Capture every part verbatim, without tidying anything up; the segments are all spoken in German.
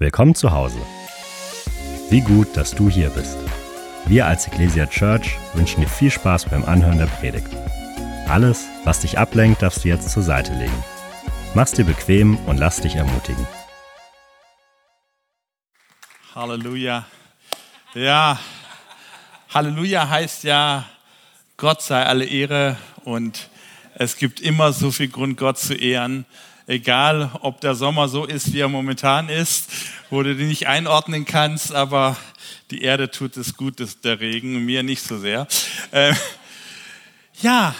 Willkommen zu Hause. Wie gut, dass du hier bist. Wir als Ecclesia Church wünschen dir viel Spaß beim Anhören der Predigt. Alles, was dich ablenkt, darfst du jetzt zur Seite legen. Mach's dir bequem und lass dich ermutigen. Halleluja. Ja, Halleluja heißt ja, Gott sei alle Ehre, und es gibt immer so viel Grund, Gott zu ehren. Egal, ob der Sommer so ist, wie er momentan ist, wo du den nicht einordnen kannst, aber die Erde tut es gut, der Regen, mir nicht so sehr. Ähm, ja,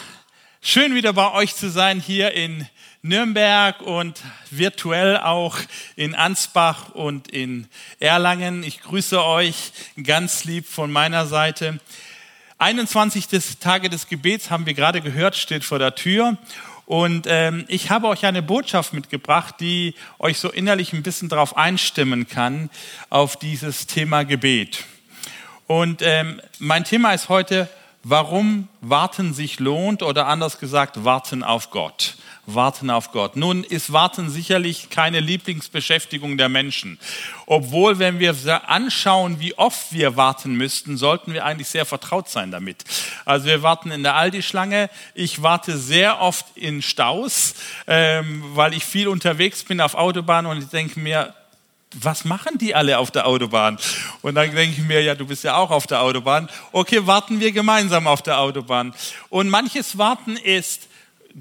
schön wieder bei euch zu sein hier in Nürnberg und virtuell auch in Ansbach und in Erlangen. Ich grüße euch ganz lieb von meiner Seite. einundzwanzig Tage des Gebets, haben wir gerade gehört, steht vor der Tür. Und ähm, ich habe euch eine Botschaft mitgebracht, die euch so innerlich ein bisschen darauf einstimmen kann, auf dieses Thema Gebet. Und ähm, mein Thema ist heute, warum Warten sich lohnt, oder anders gesagt, Warten auf Gott. Warten auf Gott. Nun ist Warten sicherlich keine Lieblingsbeschäftigung der Menschen. Obwohl, wenn wir anschauen, wie oft wir warten müssten, sollten wir eigentlich sehr vertraut sein damit. Also wir warten in der Aldi-Schlange. Ich warte sehr oft in Staus, ähm, weil ich viel unterwegs bin auf Autobahnen, und ich denke mir, was machen die alle auf der Autobahn? Und dann denke ich mir, ja, du bist ja auch auf der Autobahn. Okay, warten wir gemeinsam auf der Autobahn. Und manches Warten ist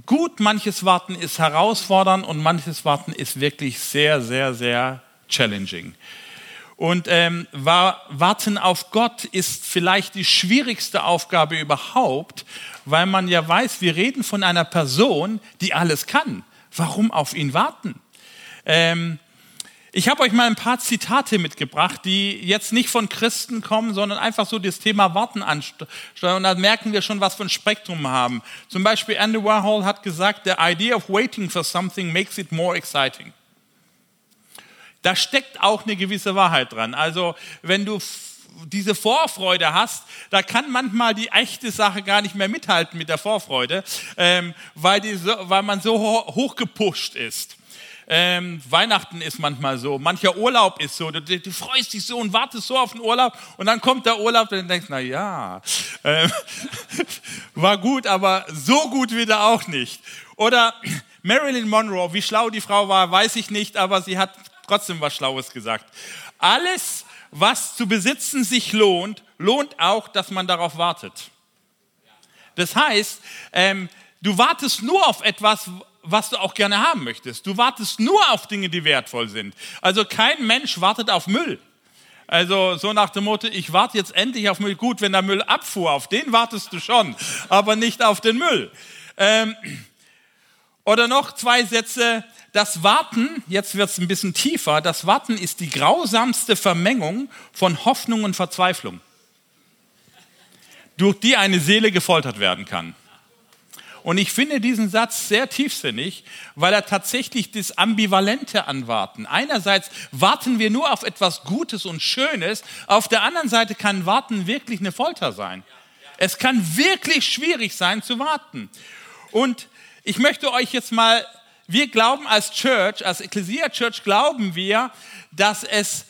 gut, manches Warten ist herausfordernd, und manches Warten ist wirklich sehr, sehr, sehr challenging. Und ähm, war, Warten auf Gott ist vielleicht die schwierigste Aufgabe überhaupt, weil man ja weiß, wir reden von einer Person, die alles kann. Warum auf ihn warten? Ähm, Ich habe euch mal ein paar Zitate mitgebracht, die jetzt nicht von Christen kommen, sondern einfach so das Thema Warten ansteuern. Und da merken wir schon, was für ein Spektrum wir haben. Zum Beispiel Andy Warhol hat gesagt, the idea of waiting for something makes it more exciting. Da steckt auch eine gewisse Wahrheit dran. Also wenn du diese Vorfreude hast, da kann manchmal die echte Sache gar nicht mehr mithalten mit der Vorfreude, ähm, weil, die so, weil man so ho- hochgepusht ist. Ähm, Weihnachten ist manchmal so, mancher Urlaub ist so, du, du freust dich so und wartest so auf den Urlaub, und dann kommt der Urlaub und dann denkst du, na ja, ähm, war gut, aber so gut wieder auch nicht. Oder Marilyn Monroe, wie schlau die Frau war, weiß ich nicht, aber sie hat trotzdem was Schlaues gesagt. Alles, was zu besitzen sich lohnt, lohnt auch, dass man darauf wartet. Das heißt, ähm, du wartest nur auf etwas, was du auch gerne haben möchtest. Du wartest nur auf Dinge, die wertvoll sind. Also kein Mensch wartet auf Müll. Also so nach dem Motto, ich warte jetzt endlich auf Müll. Gut, wenn der Müll abfuhr, auf den wartest du schon, aber nicht auf den Müll. Ähm, oder noch zwei Sätze. Das Warten, jetzt wird es ein bisschen tiefer, das Warten ist die grausamste Vermengung von Hoffnung und Verzweiflung, durch die eine Seele gefoltert werden kann. Und ich finde diesen Satz sehr tiefsinnig, weil er tatsächlich das Ambivalente anwarten. Einerseits warten wir nur auf etwas Gutes und Schönes, auf der anderen Seite kann Warten wirklich eine Folter sein. Es kann wirklich schwierig sein zu warten. Und ich möchte euch jetzt mal, wir glauben als Church, als Ecclesia Church glauben wir, dass es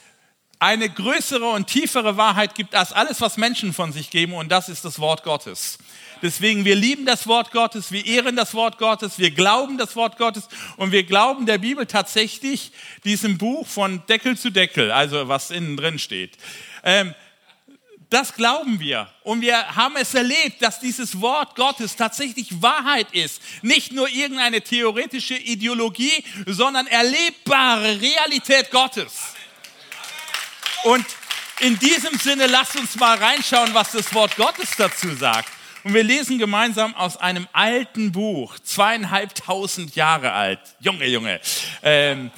eine größere und tiefere Wahrheit gibt, als alles, was Menschen von sich geben, und das ist das Wort Gottes. Deswegen, wir lieben das Wort Gottes, wir ehren das Wort Gottes, wir glauben das Wort Gottes, und wir glauben der Bibel tatsächlich, diesem Buch von Deckel zu Deckel, also was innen drin steht. Ähm, das glauben wir, und wir haben es erlebt, dass dieses Wort Gottes tatsächlich Wahrheit ist. Nicht nur irgendeine theoretische Ideologie, sondern erlebbare Realität Gottes. Und in diesem Sinne, lasst uns mal reinschauen, was das Wort Gottes dazu sagt. Und wir lesen gemeinsam aus einem alten Buch, zweieinhalbtausend Jahre alt. Junge, Junge. Ähm,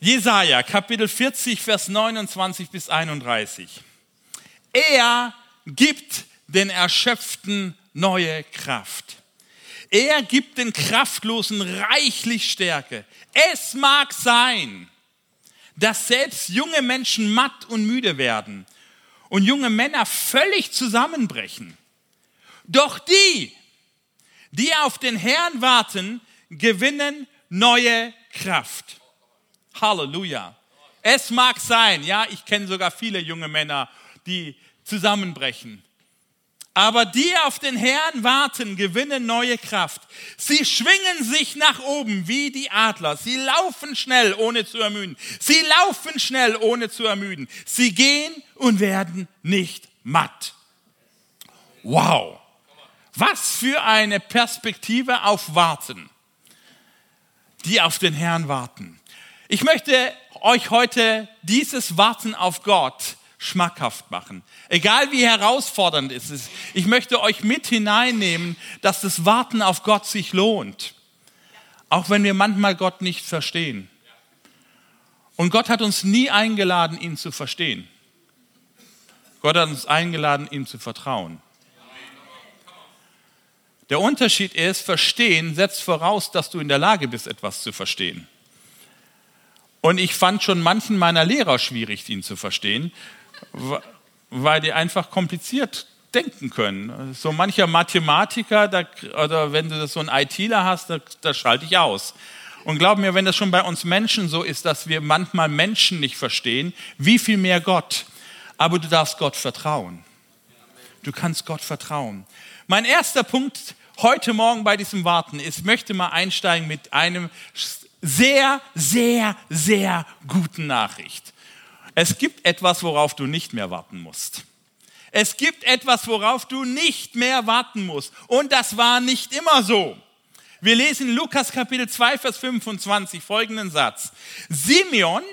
Jesaja, Kapitel vierzig, Vers neunundzwanzig bis einunddreißig. Er gibt den Erschöpften neue Kraft. Er gibt den Kraftlosen reichlich Stärke. Es mag sein, dass selbst junge Menschen matt und müde werden und junge Männer völlig zusammenbrechen. Doch die, die auf den Herrn warten, gewinnen neue Kraft, Halleluja. Es mag sein, ja, ich kenne sogar viele junge Männer, die zusammenbrechen. Aber die auf den Herrn warten, gewinnen neue Kraft. Sie schwingen sich nach oben wie die Adler. Sie laufen schnell, ohne zu ermüden. Sie laufen schnell, ohne zu ermüden. Sie gehen und werden nicht matt. Wow. Was für eine Perspektive auf Warten. Die auf den Herrn warten. Ich möchte euch heute dieses Warten auf Gott schmackhaft machen. Egal wie herausfordernd es ist. Ich möchte euch mit hineinnehmen, dass das Warten auf Gott sich lohnt. Auch wenn wir manchmal Gott nicht verstehen. Und Gott hat uns nie eingeladen, ihn zu verstehen. Gott hat uns eingeladen, ihm zu vertrauen. Der Unterschied ist, verstehen setzt voraus, dass du in der Lage bist, etwas zu verstehen. Und ich fand schon manchen meiner Lehrer schwierig, ihn zu verstehen, weil die einfach kompliziert denken können. So mancher Mathematiker, da, oder wenn du das so einen ITler hast, da, da schalte ich aus. Und glaub mir, wenn das schon bei uns Menschen so ist, dass wir manchmal Menschen nicht verstehen, wie viel mehr Gott. Aber du darfst Gott vertrauen. Du kannst Gott vertrauen. Mein erster Punkt heute Morgen bei diesem Warten ist, ich möchte mal einsteigen mit einem sehr, sehr, sehr guten Nachricht. Es gibt etwas, worauf du nicht mehr warten musst. Es gibt etwas, worauf du nicht mehr warten musst. Und das war nicht immer so. Wir lesen Lukas Kapitel zwei, Vers fünfundzwanzig folgenden Satz. Simeon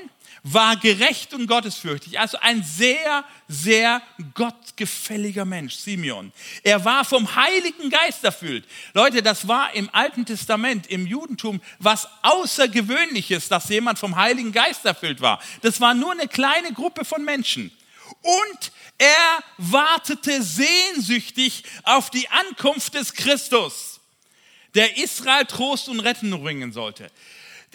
war gerecht und gottesfürchtig, also ein sehr, sehr gottgefälliger Mensch, Simeon. Er war vom Heiligen Geist erfüllt. Leute, das war im Alten Testament, im Judentum, was Außergewöhnliches, dass jemand vom Heiligen Geist erfüllt war. Das war nur eine kleine Gruppe von Menschen. Und er wartete sehnsüchtig auf die Ankunft des Christus, der Israel Trost und Rettung bringen sollte.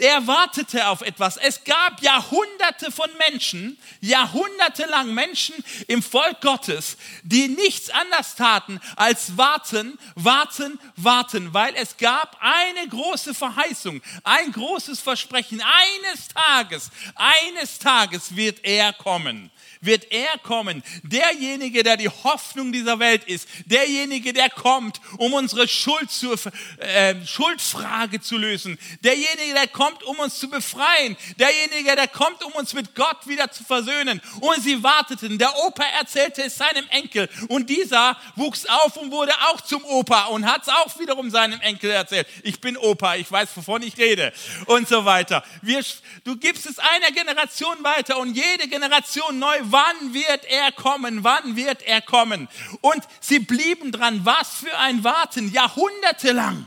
Er wartete auf etwas. Es gab Jahrhunderte von Menschen, jahrhundertelang Menschen im Volk Gottes, die nichts anders taten als warten, warten, warten, weil es gab eine große Verheißung, ein großes Versprechen. Eines Tages, eines Tages wird er kommen. Wird er kommen, derjenige, der die Hoffnung dieser Welt ist, derjenige, der kommt, um unsere Schuld zu, äh, Schuldfrage zu lösen, derjenige, der kommt, um uns zu befreien, derjenige, der kommt, um uns mit Gott wieder zu versöhnen. Und sie warteten, der Opa erzählte es seinem Enkel und dieser wuchs auf und wurde auch zum Opa und hat es auch wiederum seinem Enkel erzählt. Ich bin Opa, ich weiß, wovon ich rede und so weiter. Wir, du gibst es einer Generation weiter und jede Generation neu. Wann wird er kommen? Wann wird er kommen? Und sie blieben dran. Was für ein Warten, jahrhundertelang.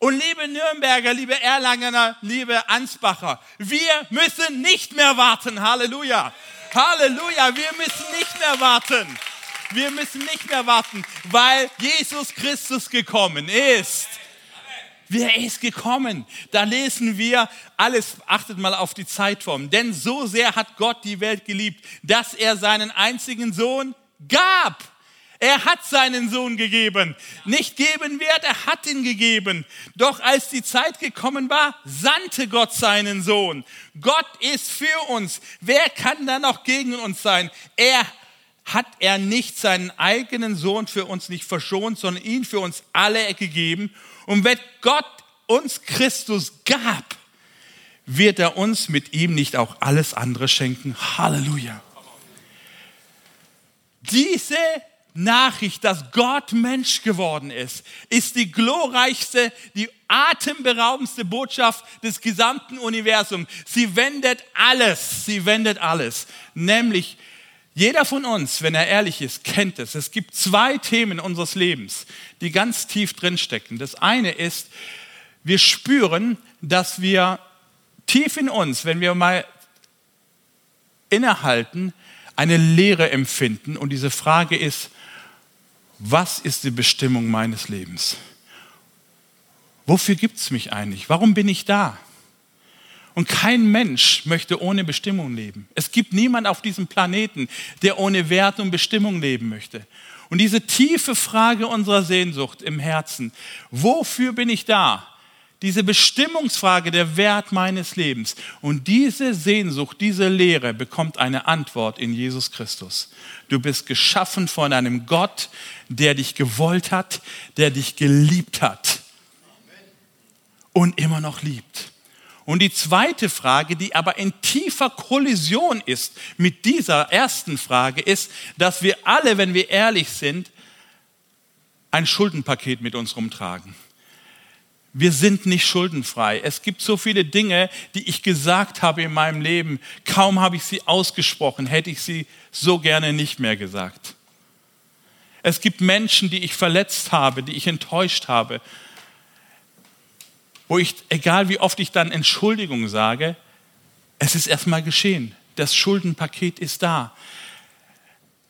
Und liebe Nürnberger, liebe Erlangener, liebe Ansbacher, wir müssen nicht mehr warten. Halleluja. Halleluja, wir müssen nicht mehr warten. Wir müssen nicht mehr warten, weil Jesus Christus gekommen ist. Wer ist gekommen? Da lesen wir alles, achtet mal auf die Zeitform. Denn so sehr hat Gott die Welt geliebt, dass er seinen einzigen Sohn gab. Er hat seinen Sohn gegeben. Nicht geben wird, er hat ihn gegeben. Doch als die Zeit gekommen war, sandte Gott seinen Sohn. Gott ist für uns. Wer kann da noch gegen uns sein? Er hat er nicht seinen eigenen Sohn für uns nicht verschont, sondern ihn für uns alle gegeben. Und wenn Gott uns Christus gab, wird er uns mit ihm nicht auch alles andere schenken. Halleluja. Diese Nachricht, dass Gott Mensch geworden ist, ist die glorreichste, die atemberaubendste Botschaft des gesamten Universums. Sie wendet alles, sie wendet alles. Nämlich, jeder von uns, wenn er ehrlich ist, kennt es. Es gibt zwei Themen unseres Lebens, die ganz tief drinstecken. Das eine ist, wir spüren, dass wir tief in uns, wenn wir mal innehalten, eine Leere empfinden. Und diese Frage ist, was ist die Bestimmung meines Lebens? Wofür gibt es mich eigentlich? Warum bin ich da? Und kein Mensch möchte ohne Bestimmung leben. Es gibt niemanden auf diesem Planeten, der ohne Wert und Bestimmung leben möchte. Und diese tiefe Frage unserer Sehnsucht im Herzen, wofür bin ich da? diese Bestimmungsfrage, der Wert meines Lebens. Und diese Sehnsucht, diese Lehre bekommt eine Antwort in Jesus Christus. Du bist geschaffen von einem Gott, der dich gewollt hat, der dich geliebt hat und immer noch liebt. Und die zweite Frage, die aber in tiefer Kollision ist mit dieser ersten Frage, ist, dass wir alle, wenn wir ehrlich sind, ein Schuldenpaket mit uns rumtragen. Wir sind nicht schuldenfrei. Es gibt so viele Dinge, die ich gesagt habe in meinem Leben. Kaum habe ich sie ausgesprochen, hätte ich sie so gerne nicht mehr gesagt. Es gibt Menschen, die ich verletzt habe, die ich enttäuscht habe, wo ich, egal wie oft ich dann Entschuldigung sage, es ist erstmal geschehen. Das Schuldenpaket ist da.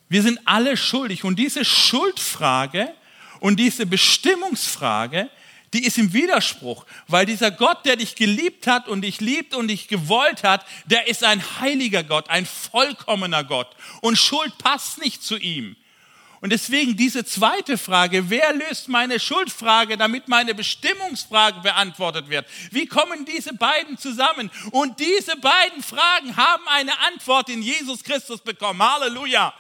Wir sind alle schuldig. Und diese Schuldfrage und diese Bestimmungsfrage, die ist im Widerspruch, weil dieser Gott, der dich geliebt hat und dich liebt und dich gewollt hat, der ist ein heiliger Gott, ein vollkommener Gott. Und Schuld passt nicht zu ihm. Und deswegen diese zweite Frage, wer löst meine Schuldfrage, damit meine Bestimmungsfrage beantwortet wird? Wie kommen diese beiden zusammen? Und diese beiden Fragen haben eine Antwort in Jesus Christus bekommen. Halleluja!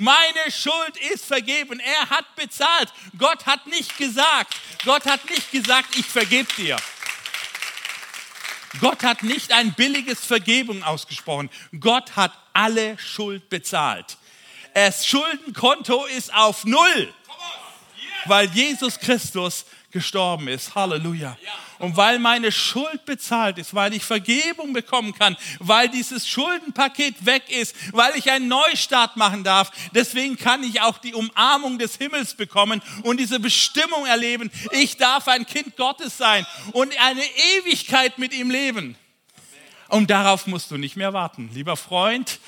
Meine Schuld ist vergeben. Er hat bezahlt. Gott hat nicht gesagt. Gott hat nicht gesagt, ich vergebe dir. Gott hat nicht ein billiges Vergebung ausgesprochen. Gott hat alle Schuld bezahlt. Das Schuldenkonto ist auf Null, weil Jesus Christus gestorben ist. Halleluja. Und weil meine Schuld bezahlt ist, weil ich Vergebung bekommen kann, weil dieses Schuldenpaket weg ist, weil ich einen Neustart machen darf, deswegen kann ich auch die Umarmung des Himmels bekommen und diese Bestimmung erleben. Ich darf ein Kind Gottes sein und eine Ewigkeit mit ihm leben. Und darauf musst du nicht mehr warten. Lieber Freund,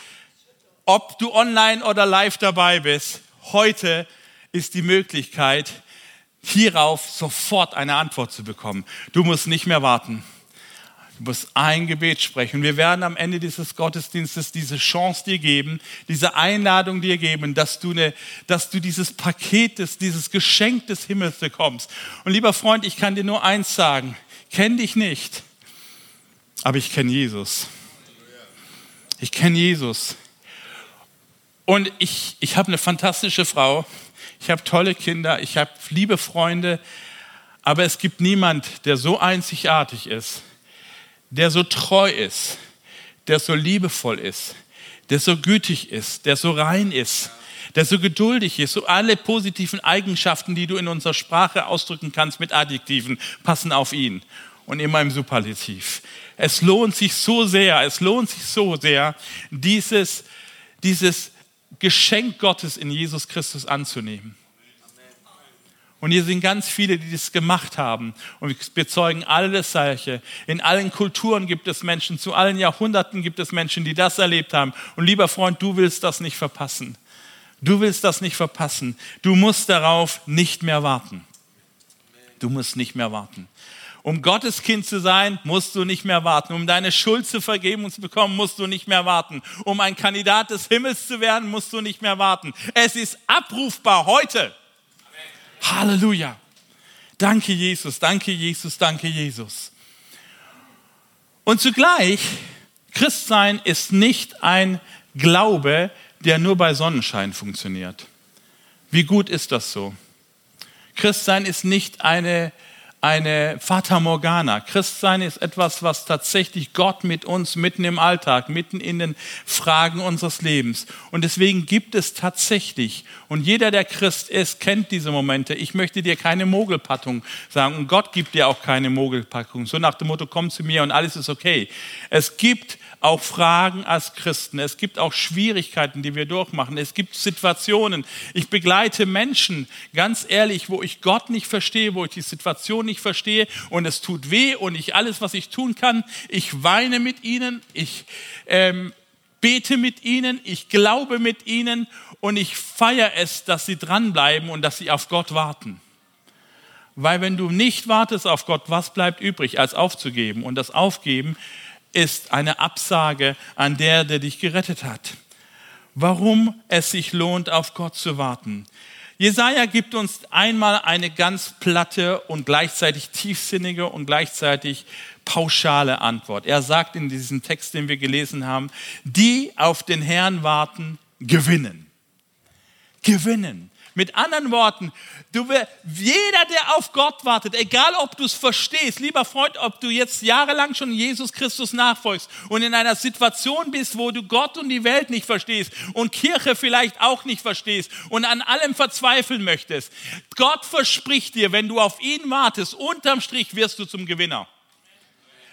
ob du online oder live dabei bist, heute ist die Möglichkeit, hierauf sofort eine Antwort zu bekommen. Du musst nicht mehr warten. Du musst ein Gebet sprechen. Wir werden am Ende dieses Gottesdienstes diese Chance dir geben, diese Einladung dir geben, dass du, eine, dass du dieses Paket, des, dieses Geschenk des Himmels bekommst. Und lieber Freund, ich kann dir nur eins sagen. Ich kenne dich nicht, aber ich kenne Jesus. Ich kenne Jesus. Und ich, ich habe eine fantastische Frau. Ich habe tolle Kinder, ich habe liebe Freunde, aber es gibt niemand, der so einzigartig ist, der so treu ist, der so liebevoll ist, der so gütig ist, der so rein ist, der so geduldig ist. So alle positiven Eigenschaften, die du in unserer Sprache ausdrücken kannst mit Adjektiven, passen auf ihn und immer im Superlativ. Es lohnt sich so sehr, es lohnt sich so sehr, dieses, dieses Geschenk Gottes in Jesus Christus anzunehmen. Und hier sind ganz viele, die das gemacht haben. Und wir zeugen alle das Gleiche. In allen Kulturen gibt es Menschen, zu allen Jahrhunderten gibt es Menschen, die das erlebt haben. Und lieber Freund, du willst das nicht verpassen. Du willst das nicht verpassen. Du musst darauf nicht mehr warten. Du musst nicht mehr warten. Um Gottes Kind zu sein, musst du nicht mehr warten. Um deine Schuld zu vergeben und zu bekommen, musst du nicht mehr warten. Um ein Kandidat des Himmels zu werden, musst du nicht mehr warten. Es ist abrufbar heute. Amen. Halleluja. Danke, Jesus, danke, Jesus, danke, Jesus. Und zugleich, Christsein ist nicht ein Glaube, der nur bei Sonnenschein funktioniert. Wie gut ist das so? Christsein ist nicht eine Eine Fata Morgana. Christsein ist etwas, was tatsächlich Gott mit uns mitten im Alltag, mitten in den Fragen unseres Lebens. Und deswegen gibt es tatsächlich, und jeder, der Christ ist, kennt diese Momente. Ich möchte dir keine Mogelpackung sagen. Und Gott gibt dir auch keine Mogelpackung. So nach dem Motto, komm zu mir und alles ist okay. Es gibt auch Fragen als Christen. Es gibt auch Schwierigkeiten, die wir durchmachen. Es gibt Situationen. Ich begleite Menschen, ganz ehrlich, wo ich Gott nicht verstehe, wo ich die Situation nicht verstehe und es tut weh und ich alles, was ich tun kann, ich weine mit ihnen, ich ähm, bete mit ihnen, ich glaube mit ihnen und ich feiere es, dass sie dranbleiben und dass sie auf Gott warten. Weil wenn du nicht wartest auf Gott, was bleibt übrig, als aufzugeben? Und das Aufgeben ist eine Absage an der, der dich gerettet hat. Warum es sich lohnt, auf Gott zu warten. Jesaja gibt uns einmal eine ganz platte und gleichzeitig tiefsinnige und gleichzeitig pauschale Antwort. Er sagt in diesem Text, den wir gelesen haben, die auf den Herrn warten, gewinnen. Gewinnen. Mit anderen Worten, du, jeder, der auf Gott wartet, egal ob du es verstehst, lieber Freund, ob du jetzt jahrelang schon Jesus Christus nachfolgst und in einer Situation bist, wo du Gott und die Welt nicht verstehst und Kirche vielleicht auch nicht verstehst und an allem verzweifeln möchtest. Gott verspricht dir, wenn du auf ihn wartest, unterm Strich wirst du zum Gewinner.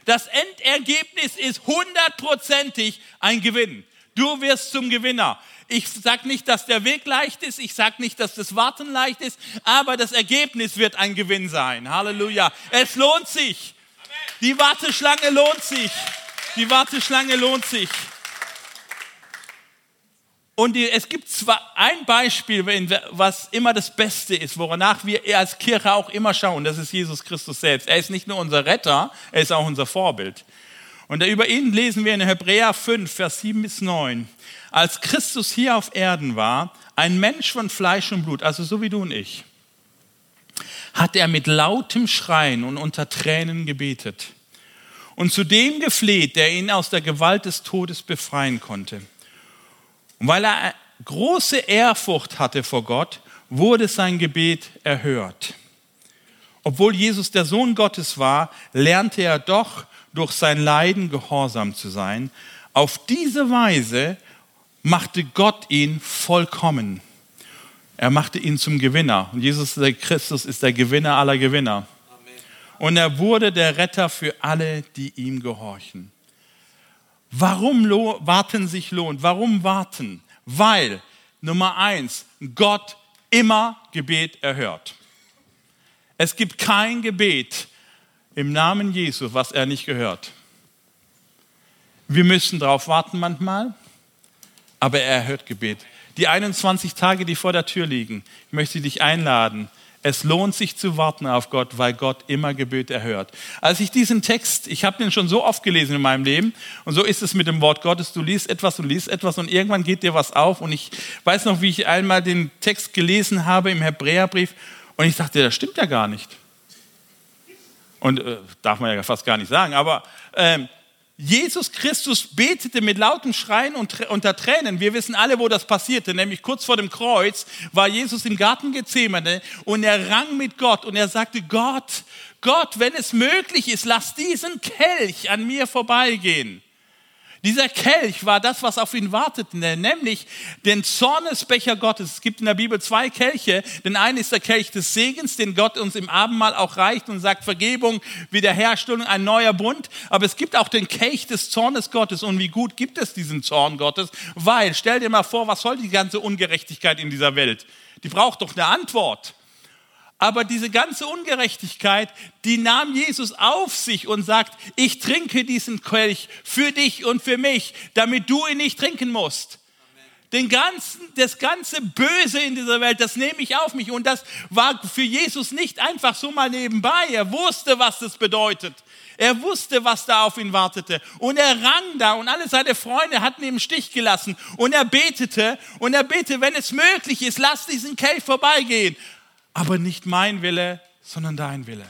Das Endergebnis ist hundertprozentig ein Gewinn. Du wirst zum Gewinner. Ich sage nicht, dass der Weg leicht ist. Ich sage nicht, dass das Warten leicht ist. Aber das Ergebnis wird ein Gewinn sein. Halleluja. Es lohnt sich. Die Warteschlange lohnt sich. Die Warteschlange lohnt sich. Und die, es gibt zwar ein Beispiel, was immer das Beste ist, wonach wir als Kirche auch immer schauen. Das ist Jesus Christus selbst. Er ist nicht nur unser Retter, er ist auch unser Vorbild. Und über ihn lesen wir in Hebräer fünf, Vers sieben bis neun. Als Christus hier auf Erden war, ein Mensch von Fleisch und Blut, also so wie du und ich, hat er mit lautem Schreien und unter Tränen gebetet und zu dem gefleht, der ihn aus der Gewalt des Todes befreien konnte. Und weil er große Ehrfurcht hatte vor Gott, wurde sein Gebet erhört. Obwohl Jesus der Sohn Gottes war, lernte er doch, durch sein Leiden gehorsam zu sein. Auf diese Weise machte Gott ihn vollkommen. Er machte ihn zum Gewinner. Und Jesus Christus ist der Gewinner aller Gewinner. Amen. Und er wurde der Retter für alle, die ihm gehorchen. Warum lo- warten sich lohnt? Warum warten? Weil, Nummer eins, Gott immer Gebet erhört. Es gibt kein Gebet im Namen Jesu, was er nicht gehört. Wir müssen darauf warten manchmal, aber er hört Gebet. Die einundzwanzig Tage, die vor der Tür liegen, ich möchte dich einladen. Es lohnt sich zu warten auf Gott, weil Gott immer Gebet erhört. Als ich diesen Text, ich habe den schon so oft gelesen in meinem Leben, und so ist es mit dem Wort Gottes, du liest etwas, du liest etwas und irgendwann geht dir was auf. Und ich weiß noch, wie ich einmal den Text gelesen habe im Hebräerbrief und ich dachte, das stimmt ja gar nicht. Und äh, darf man ja fast gar nicht sagen, aber ähm, Jesus Christus betete mit lautem Schreien und tr- unter Tränen. Wir wissen alle, wo das passierte, nämlich kurz vor dem Kreuz war Jesus im Garten Gethsemane und er rang mit Gott und er sagte, Gott, Gott, wenn es möglich ist, lass diesen Kelch an mir vorbeigehen. Dieser Kelch war das, was auf ihn wartete, nämlich den Zornesbecher Gottes. Es gibt in der Bibel zwei Kelche. Den einen ist der Kelch des Segens, den Gott uns im Abendmahl auch reicht und sagt, Vergebung, Wiederherstellung, ein neuer Bund. Aber es gibt auch den Kelch des Zornes Gottes. Und wie gut gibt es diesen Zorn Gottes? Weil, stell dir mal vor, was soll die ganze Ungerechtigkeit in dieser Welt? Die braucht doch eine Antwort. Aber diese ganze Ungerechtigkeit, die nahm Jesus auf sich und sagt, ich trinke diesen Kelch für dich und für mich, damit du ihn nicht trinken musst. Den ganzen, das ganze Böse in dieser Welt, das nehme ich auf mich. Und das war für Jesus nicht einfach so mal nebenbei. Er wusste, was das bedeutet. Er wusste, was da auf ihn wartete. Und er rang da und alle seine Freunde hatten ihn im Stich gelassen. Und er betete und er betete, wenn es möglich ist, lass diesen Kelch vorbeigehen. Aber nicht mein Wille, sondern dein Wille.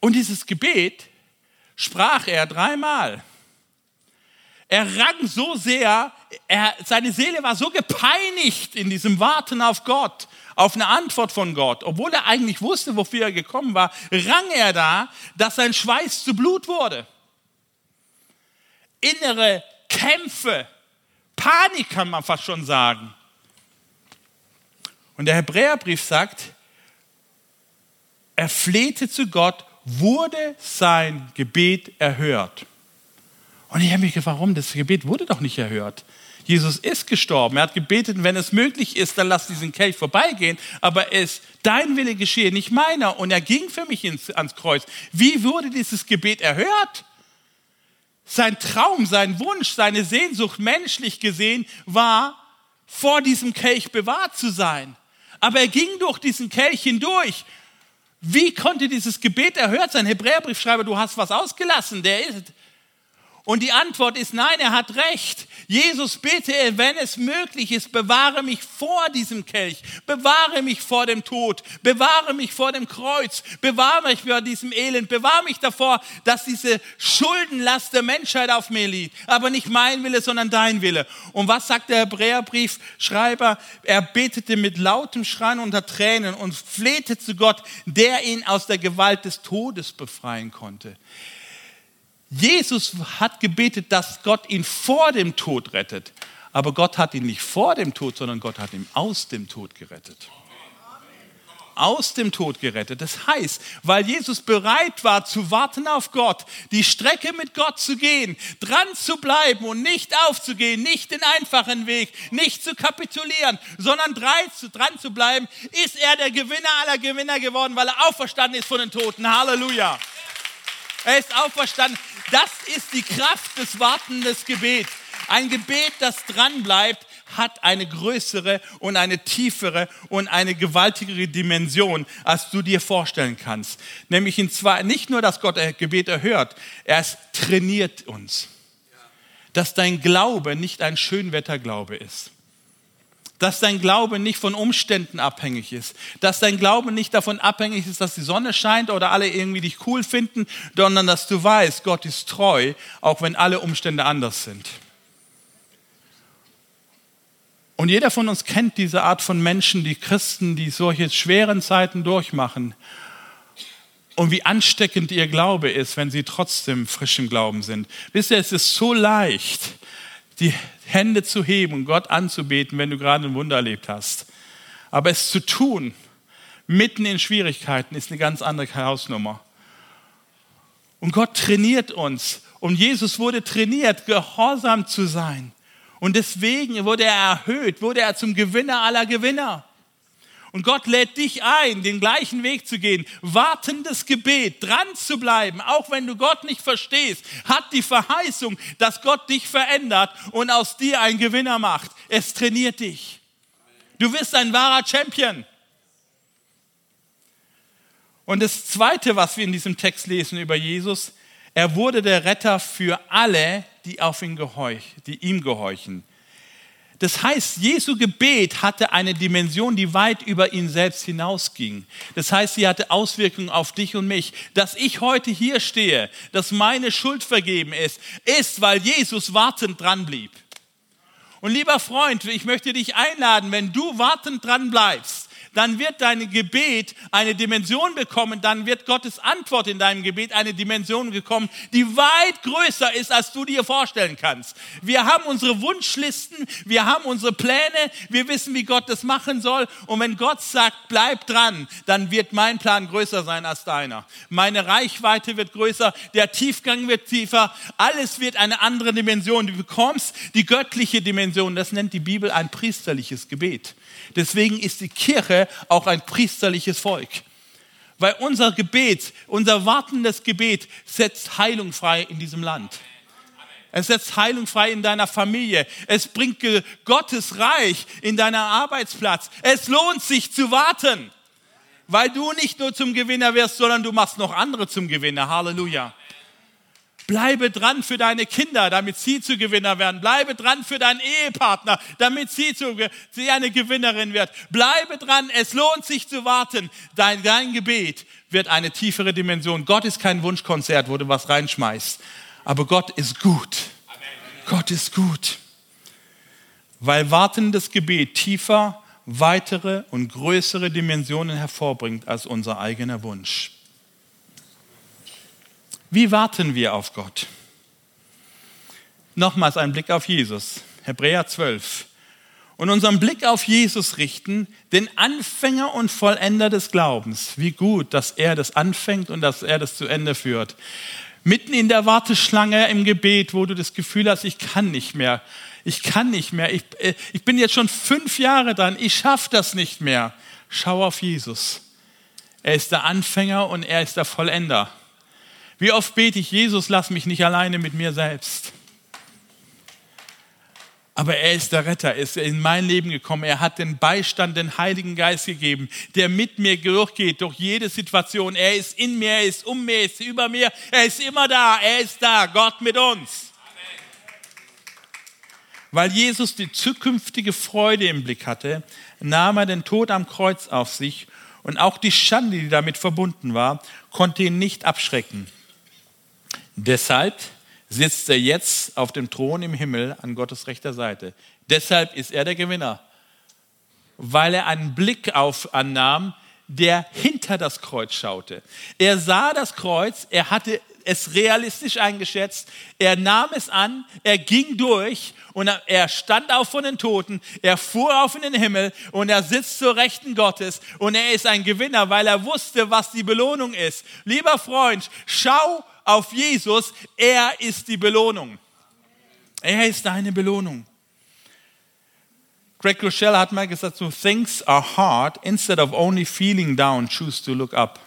Und dieses Gebet sprach er dreimal. Er rang so sehr, er, seine Seele war so gepeinigt in diesem Warten auf Gott, auf eine Antwort von Gott. Obwohl er eigentlich wusste, wofür er gekommen war, rang er da, dass sein Schweiß zu Blut wurde. Innere Kämpfe, Panik kann man fast schon sagen. Und der Hebräerbrief sagt, er flehte zu Gott, wurde sein Gebet erhört. Und ich habe mich gefragt, warum? Das Gebet wurde doch nicht erhört. Jesus ist gestorben. Er hat gebetet, wenn es möglich ist, dann lass diesen Kelch vorbeigehen. Aber es, dein Wille geschehe, nicht meiner. Und er ging für mich ins, ans Kreuz. Wie wurde dieses Gebet erhört? Sein Traum, sein Wunsch, seine Sehnsucht, menschlich gesehen, war, vor diesem Kelch bewahrt zu sein. Aber er ging durch diesen Kelch hindurch. Wie konnte dieses Gebet erhört sein? Hebräerbriefschreiber, du hast was ausgelassen. Der ist. Und die Antwort ist, nein, er hat recht. Jesus, bitte, wenn es möglich ist, bewahre mich vor diesem Kelch. Bewahre mich vor dem Tod. Bewahre mich vor dem Kreuz. Bewahre mich vor diesem Elend. Bewahre mich davor, dass diese Schuldenlast der Menschheit auf mir liegt. Aber nicht mein Wille, sondern dein Wille. Und was sagt der Hebräerbriefschreiber? Er betete mit lautem Schreien unter Tränen und flehte zu Gott, der ihn aus der Gewalt des Todes befreien konnte. Jesus hat gebetet, dass Gott ihn vor dem Tod rettet. Aber Gott hat ihn nicht vor dem Tod, sondern Gott hat ihn aus dem Tod gerettet. Aus dem Tod gerettet. Das heißt, weil Jesus bereit war zu warten auf Gott, die Strecke mit Gott zu gehen, dran zu bleiben und nicht aufzugehen, nicht den einfachen Weg, nicht zu kapitulieren, sondern dran zu bleiben, ist er der Gewinner aller Gewinner geworden, weil er auferstanden ist von den Toten. Halleluja! Er ist auferstanden. Das ist die Kraft des wartenden Gebets. Ein Gebet, das dranbleibt, hat eine größere und eine tiefere und eine gewaltigere Dimension, als du dir vorstellen kannst. Nämlich in zwei, nicht nur, dass Gott Gebet erhört, er trainiert uns. Dass dein Glaube nicht ein Schönwetterglaube ist. Dass dein Glaube nicht von Umständen abhängig ist. Dass dein Glaube nicht davon abhängig ist, dass die Sonne scheint oder alle irgendwie dich cool finden, sondern dass du weißt, Gott ist treu, auch wenn alle Umstände anders sind. Und jeder von uns kennt diese Art von Menschen, die Christen, die solche schweren Zeiten durchmachen. Und wie ansteckend ihr Glaube ist, wenn sie trotzdem frisch im Glauben sind. Wisst ihr, es ist so leicht, die Hände zu heben und Gott anzubeten, wenn du gerade ein Wunder erlebt hast. Aber es zu tun, mitten in Schwierigkeiten, ist eine ganz andere Hausnummer. Und Gott trainiert uns. Und Jesus wurde trainiert, gehorsam zu sein. Und deswegen wurde er erhöht, wurde er zum Gewinner aller Gewinner. Und Gott lädt dich ein, den gleichen Weg zu gehen. Wartendes Gebet, dran zu bleiben, auch wenn du Gott nicht verstehst, hat die Verheißung, dass Gott dich verändert und aus dir einen Gewinner macht. Es trainiert dich. Du wirst ein wahrer Champion. Und das Zweite, was wir in diesem Text lesen über Jesus, er wurde der Retter für alle, die auf ihn gehorchen, die ihm gehorchen. Das heißt, Jesu Gebet hatte eine Dimension, die weit über ihn selbst hinausging. Das heißt, sie hatte Auswirkungen auf dich und mich. Dass ich heute hier stehe, dass meine Schuld vergeben ist, ist, weil Jesus wartend dran blieb. Und lieber Freund, ich möchte dich einladen, wenn du wartend dran bleibst, dann wird dein Gebet eine Dimension bekommen, dann wird Gottes Antwort in deinem Gebet eine Dimension bekommen, die weit größer ist, als du dir vorstellen kannst. Wir haben unsere Wunschlisten, wir haben unsere Pläne, wir wissen, wie Gott das machen soll. Und wenn Gott sagt, bleib dran, dann wird mein Plan größer sein als deiner. Meine Reichweite wird größer, der Tiefgang wird tiefer, alles wird eine andere Dimension. Du bekommst die göttliche Dimension, das nennt die Bibel ein priesterliches Gebet. Deswegen ist die Kirche auch ein priesterliches Volk. Weil unser Gebet, unser wartendes Gebet setzt Heilung frei in diesem Land. Es setzt Heilung frei in deiner Familie. Es bringt Gottes Reich in deinen Arbeitsplatz. Es lohnt sich zu warten, weil du nicht nur zum Gewinner wirst, sondern du machst noch andere zum Gewinner. Halleluja. Bleibe dran für deine Kinder, damit sie zu Gewinner werden. Bleibe dran für deinen Ehepartner, damit sie, zu, sie eine Gewinnerin wird. Bleibe dran, es lohnt sich zu warten. Dein, dein Gebet wird eine tiefere Dimension. Gott ist kein Wunschkonzert, wo du was reinschmeißt. Aber Gott ist gut. Amen. Gott ist gut. Weil wartendes Gebet tiefer, weitere und größere Dimensionen hervorbringt als unser eigener Wunsch. Wie warten wir auf Gott? Nochmals ein Blick auf Jesus, Hebräer zwölf. Und unseren Blick auf Jesus richten, den Anfänger und Vollender des Glaubens. Wie gut, dass er das anfängt und dass er das zu Ende führt. Mitten in der Warteschlange im Gebet, wo du das Gefühl hast, ich kann nicht mehr. Ich kann nicht mehr. Ich, ich bin jetzt schon fünf Jahre dran. Ich schaffe das nicht mehr. Schau auf Jesus. Er ist der Anfänger und er ist der Vollender. Wie oft bete ich, Jesus, lass mich nicht alleine mit mir selbst. Aber er ist der Retter, er ist in mein Leben gekommen. Er hat den Beistand, den Heiligen Geist gegeben, der mit mir durchgeht, durch jede Situation. Er ist in mir, er ist um mir, er ist über mir, er ist immer da, er ist da, Gott mit uns. Weil Jesus die zukünftige Freude im Blick hatte, nahm er den Tod am Kreuz auf sich und auch die Schande, die damit verbunden war, konnte ihn nicht abschrecken. Deshalb sitzt er jetzt auf dem Thron im Himmel an Gottes rechter Seite. Deshalb ist er der Gewinner, weil er einen Blick auf annahm, der hinter das Kreuz schaute. Er sah das Kreuz, er hatte es realistisch eingeschätzt, er nahm es an, er ging durch und er stand auf von den Toten, er fuhr auf in den Himmel und er sitzt zur Rechten Gottes und er ist ein Gewinner, weil er wusste, was die Belohnung ist. Lieber Freund, schau auf Jesus, er ist die Belohnung. Er ist deine Belohnung. Greg Rochelle hat mal gesagt, so things are hard, instead of only feeling down, choose to look up.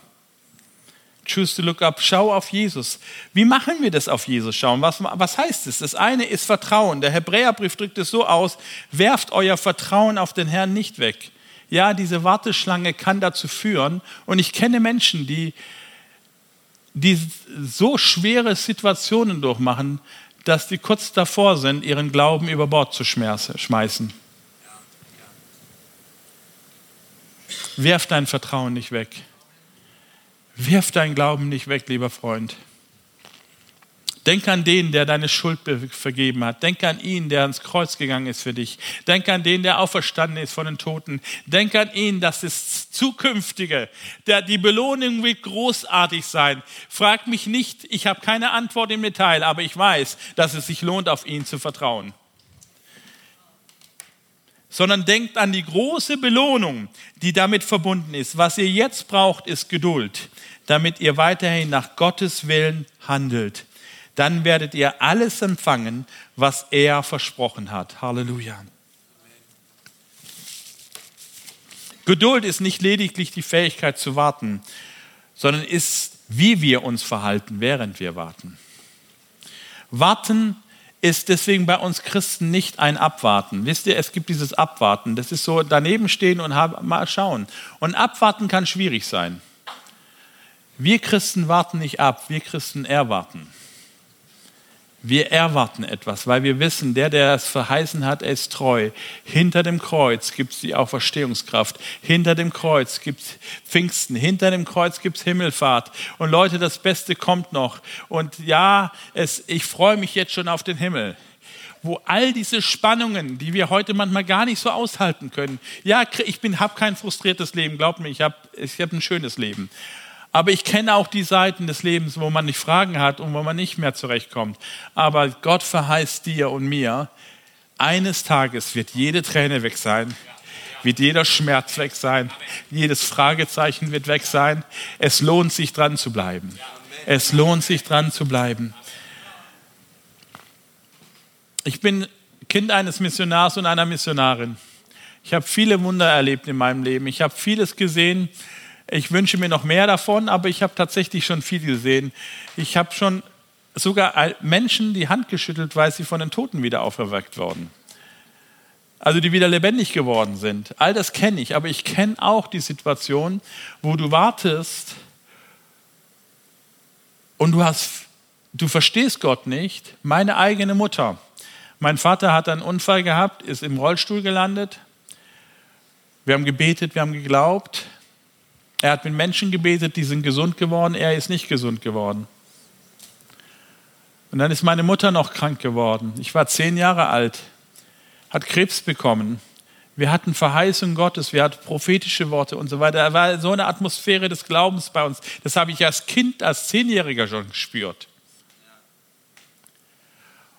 Choose to look up, schau auf Jesus. Wie machen wir das auf Jesus schauen? Was, was heißt es? Das eine ist Vertrauen. Der Hebräerbrief drückt es so aus, werft euer Vertrauen auf den Herrn nicht weg. Ja, diese Warteschlange kann dazu führen. Und ich kenne Menschen, die, die so schwere Situationen durchmachen, dass die kurz davor sind, ihren Glauben über Bord zu schmeißen. Werf dein Vertrauen nicht weg. Wirf deinen Glauben nicht weg, lieber Freund. Denk an den, der deine Schuld vergeben hat. Denk an ihn, der ans Kreuz gegangen ist für dich. Denk an den, der auferstanden ist von den Toten. Denk an ihn, das ist Zukünftige. Der, die Belohnung wird großartig sein. Frag mich nicht, ich habe keine Antwort im Detail, aber ich weiß, dass es sich lohnt, auf ihn zu vertrauen. Sondern denkt an die große Belohnung, die damit verbunden ist. Was ihr jetzt braucht, ist Geduld, damit ihr weiterhin nach Gottes Willen handelt. Dann werdet ihr alles empfangen, was er versprochen hat. Halleluja. Amen. Geduld ist nicht lediglich die Fähigkeit zu warten, sondern ist, wie wir uns verhalten, während wir warten. Warten ist deswegen bei uns Christen nicht ein Abwarten. Wisst ihr, es gibt dieses Abwarten. Das ist so daneben stehen und mal schauen. Und Abwarten kann schwierig sein. Wir Christen warten nicht ab, wir Christen erwarten. Wir erwarten etwas, weil wir wissen, der, der es verheißen hat, er ist treu. Hinter dem Kreuz gibt es die Auferstehungskraft. Hinter dem Kreuz gibt es Pfingsten. Hinter dem Kreuz gibt es Himmelfahrt. Und Leute, das Beste kommt noch. Und ja, es, ich freue mich jetzt schon auf den Himmel. Wo all diese Spannungen, die wir heute manchmal gar nicht so aushalten können. Ja, ich habe kein frustriertes Leben, glaubt mir, ich habe ich hab ein schönes Leben. Aber ich kenne auch die Seiten des Lebens, wo man nicht Fragen hat und wo man nicht mehr zurechtkommt. Aber Gott verheißt dir und mir, eines Tages wird jede Träne weg sein, wird jeder Schmerz weg sein, jedes Fragezeichen wird weg sein. Es lohnt sich, dran zu bleiben. Es lohnt sich, dran zu bleiben. Ich bin Kind eines Missionars und einer Missionarin. Ich habe viele Wunder erlebt in meinem Leben. Ich habe vieles gesehen. Ich wünsche mir noch mehr davon, aber ich habe tatsächlich schon viel gesehen. Ich habe schon sogar Menschen die Hand geschüttelt, weil sie von den Toten wieder auferweckt wurden. Also die wieder lebendig geworden sind. All das kenne ich, aber ich kenne auch die Situation, wo du wartest und du hast, du verstehst Gott nicht. Meine eigene Mutter. Mein Vater hat einen Unfall gehabt, ist im Rollstuhl gelandet. Wir haben gebetet, wir haben geglaubt. Er hat mit Menschen gebetet, die sind gesund geworden, er ist nicht gesund geworden. Und dann ist meine Mutter noch krank geworden. Ich war zehn Jahre alt, hat Krebs bekommen. Wir hatten Verheißung Gottes, wir hatten prophetische Worte und so weiter. Da war so eine Atmosphäre des Glaubens bei uns. Das habe ich als Kind, als Zehnjähriger schon gespürt.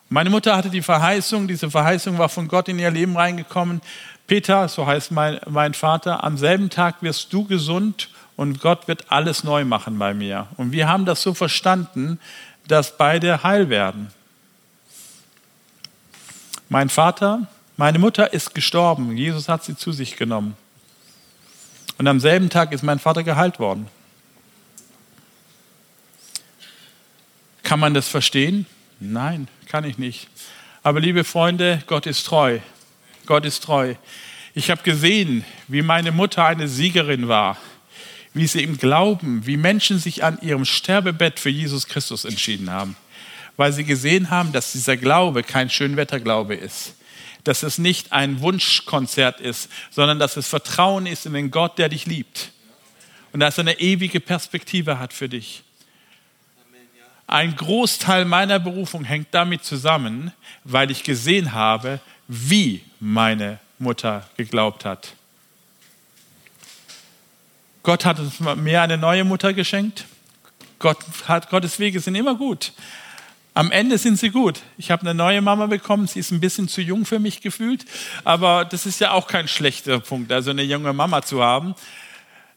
Meine Mutter hatte die Verheißung, diese Verheißung war von Gott in ihr Leben reingekommen. Peter, so heißt mein, mein Vater, am selben Tag wirst du gesund und Gott wird alles neu machen bei mir. Und wir haben das so verstanden, dass beide heil werden. Mein Vater, meine Mutter ist gestorben. Jesus hat sie zu sich genommen. Und am selben Tag ist mein Vater geheilt worden. Kann man das verstehen? Nein, kann ich nicht. Aber liebe Freunde, Gott ist treu. Gott ist treu. Ich habe gesehen, wie meine Mutter eine Siegerin war, wie sie im Glauben, wie Menschen sich an ihrem Sterbebett für Jesus Christus entschieden haben, weil sie gesehen haben, dass dieser Glaube kein Schönwetterglaube ist, Dass es nicht ein Wunschkonzert ist, sondern dass es Vertrauen ist in den Gott, der dich liebt. Und dass er eine ewige Perspektive hat für dich. Ein Großteil meiner Berufung hängt damit zusammen, weil ich gesehen habe, wie meine Mutter geglaubt hat. Gott hat uns mir eine neue Mutter geschenkt. Gott hat, Gottes Wege sind immer gut. Am Ende sind sie gut. Ich habe eine neue Mama bekommen. Sie ist ein bisschen zu jung für mich gefühlt. Aber das ist ja auch kein schlechter Punkt, also eine junge Mama zu haben.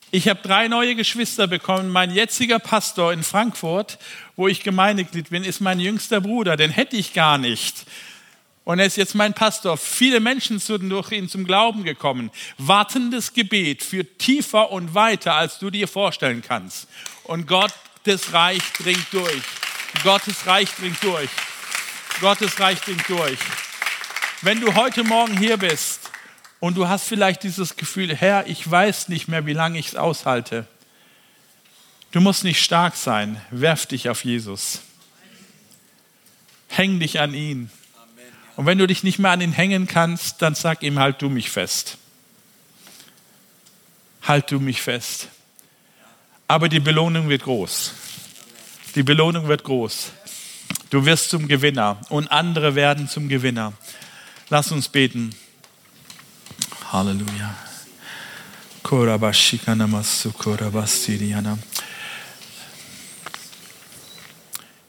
Ich habe drei neue Geschwister bekommen. Mein jetziger Pastor in Frankfurt, wo ich Gemeindeglied bin, ist mein jüngster Bruder. Den hätte ich gar nicht. Und er ist jetzt mein Pastor. Viele Menschen sind durch ihn zum Glauben gekommen. Wartendes Gebet führt tiefer und weiter, als du dir vorstellen kannst. Und Gottes Reich dringt durch. Gottes Reich dringt durch. Gottes Reich dringt durch. Wenn du heute Morgen hier bist und du hast vielleicht dieses Gefühl, Herr, ich weiß nicht mehr, wie lange ich es aushalte. Du musst nicht stark sein. Werf dich auf Jesus. Häng dich an ihn. Und wenn du dich nicht mehr an ihn hängen kannst, dann sag ihm, halt du mich fest. Halt du mich fest. Aber die Belohnung wird groß. Die Belohnung wird groß. Du wirst zum Gewinner und andere werden zum Gewinner. Lass uns beten. Halleluja.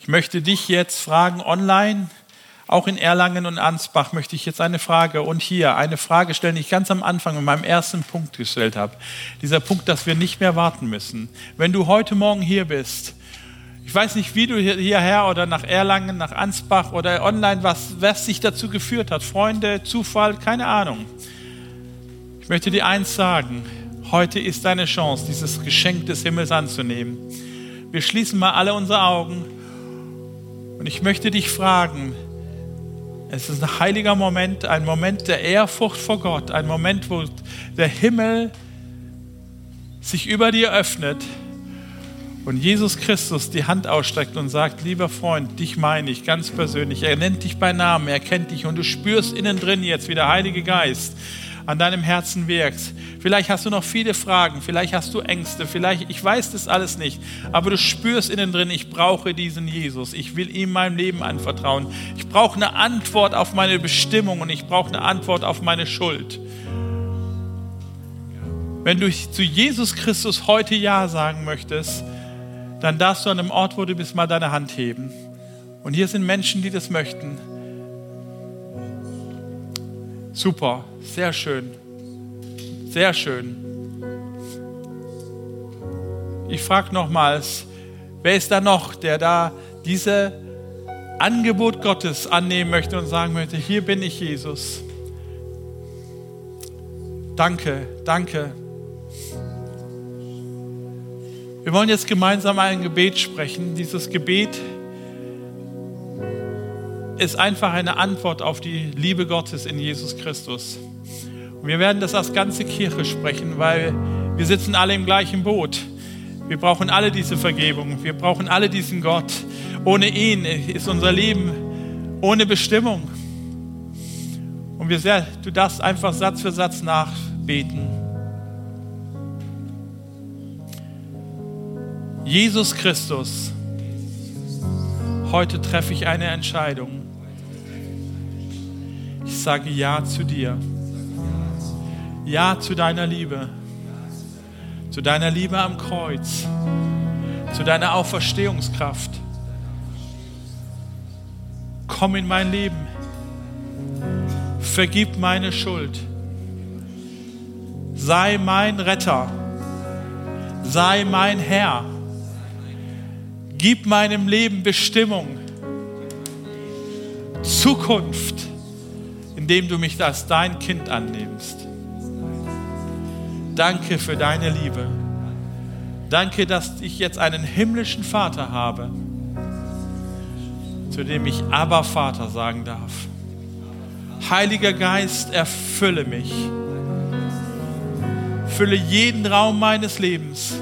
Ich möchte dich jetzt fragen, online, auch in Erlangen und Ansbach möchte ich jetzt eine Frage und hier eine Frage stellen, die ich ganz am Anfang in meinem ersten Punkt gestellt habe. Dieser Punkt, dass wir nicht mehr warten müssen. Wenn du heute Morgen hier bist, ich weiß nicht, wie du hierher oder nach Erlangen, nach Ansbach oder online, was, was sich dazu geführt hat. Freunde, Zufall, keine Ahnung. Ich möchte dir eins sagen. Heute ist deine Chance, dieses Geschenk des Himmels anzunehmen. Wir schließen mal alle unsere Augen. Und ich möchte dich fragen, es ist ein heiliger Moment, ein Moment der Ehrfurcht vor Gott, ein Moment, wo der Himmel sich über dir öffnet und Jesus Christus die Hand ausstreckt und sagt, lieber Freund, dich meine ich ganz persönlich. Er nennt dich bei Namen, er kennt dich und du spürst innen drin jetzt, wie der Heilige Geist an deinem Herzen wirkst. Vielleicht hast du noch viele Fragen, vielleicht hast du Ängste, vielleicht, ich weiß das alles nicht, aber du spürst innen drin, ich brauche diesen Jesus, ich will ihm mein Leben anvertrauen. Ich brauche eine Antwort auf meine Bestimmung und ich brauche eine Antwort auf meine Schuld. Wenn du zu Jesus Christus heute Ja sagen möchtest, dann darfst du an dem Ort, wo du bist, mal deine Hand heben. Und hier sind Menschen, die das möchten. Super, sehr schön, sehr schön. Ich frage nochmals, wer ist da noch, der da dieses Angebot Gottes annehmen möchte und sagen möchte, hier bin ich, Jesus. Danke, danke. Wir wollen jetzt gemeinsam ein Gebet sprechen. Dieses Gebet ist einfach eine Antwort auf die Liebe Gottes in Jesus Christus. Und wir werden das als ganze Kirche sprechen, weil wir sitzen alle im gleichen Boot. Wir brauchen alle diese Vergebung. Wir brauchen alle diesen Gott. Ohne ihn ist unser Leben ohne Bestimmung. Und wir sehr, du darfst einfach Satz für Satz nachbeten. Jesus Christus, heute treffe ich eine Entscheidung. Ich sage Ja zu dir. Ja zu deiner Liebe. Zu deiner Liebe am Kreuz. Zu deiner Auferstehungskraft. Komm in mein Leben. Vergib meine Schuld. Sei mein Retter. Sei mein Herr. Gib meinem Leben Bestimmung. Zukunft, indem du mich als dein Kind annimmst. Danke für deine Liebe. Danke, dass ich jetzt einen himmlischen Vater habe, zu dem ich aber Vater sagen darf. Heiliger Geist, erfülle mich. Fülle jeden Raum meines Lebens.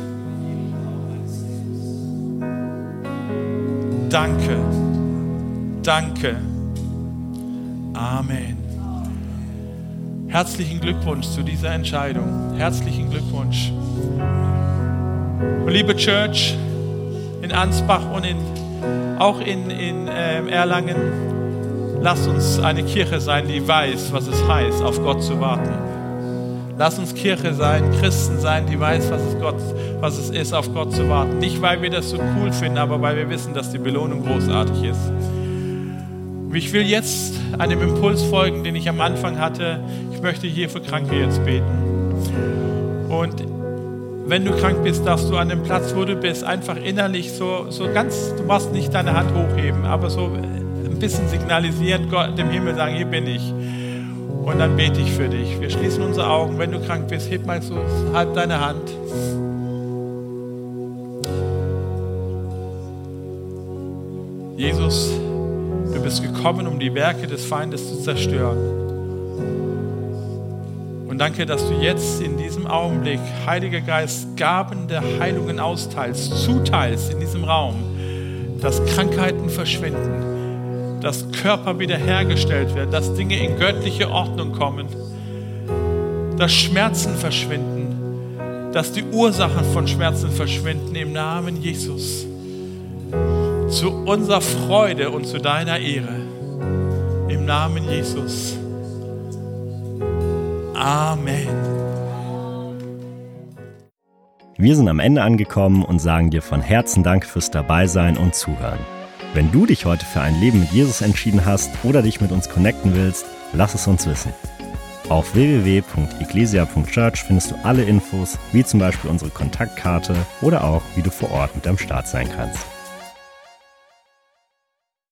Danke. Danke. Amen. Herzlichen Glückwunsch zu dieser Entscheidung. Herzlichen Glückwunsch. Und liebe Church in Ansbach und in, auch in, in äh, Erlangen, lasst uns eine Kirche sein, die weiß, was es heißt, auf Gott zu warten. Lasst uns Kirche sein, Christen sein, die weiß, was es, Gott, was es ist, auf Gott zu warten. Nicht, weil wir das so cool finden, aber weil wir wissen, dass die Belohnung großartig ist. Ich will jetzt einem Impuls folgen, den ich am Anfang hatte. Ich möchte hier für Kranke jetzt beten. Und wenn du krank bist, darfst du an dem Platz, wo du bist, einfach innerlich so, so ganz, du musst nicht deine Hand hochheben, aber so ein bisschen signalisieren, Gott dem Himmel sagen, hier bin ich. Und dann bete ich für dich. Wir schließen unsere Augen. Wenn du krank bist, heb mal so halb deine Hand. Jesus, du bist gekommen, um die Werke des Feindes zu zerstören. Und danke, dass du jetzt in diesem Augenblick, Heiliger Geist, Gaben der Heilungen austeilst, zuteilst in diesem Raum, dass Krankheiten verschwinden, dass Körper wiederhergestellt werden, dass Dinge in göttliche Ordnung kommen, dass Schmerzen verschwinden, dass die Ursachen von Schmerzen verschwinden im Namen Jesus. Zu unserer Freude und zu deiner Ehre. Im Namen Jesus. Amen. Wir sind am Ende angekommen und sagen dir von Herzen Dank fürs Dabeisein und Zuhören. Wenn du dich heute für ein Leben mit Jesus entschieden hast oder dich mit uns connecten willst, lass es uns wissen. Auf w w w punkt ecclesia punkt church findest du alle Infos, wie zum Beispiel unsere Kontaktkarte oder auch, wie du vor Ort mit am Start sein kannst.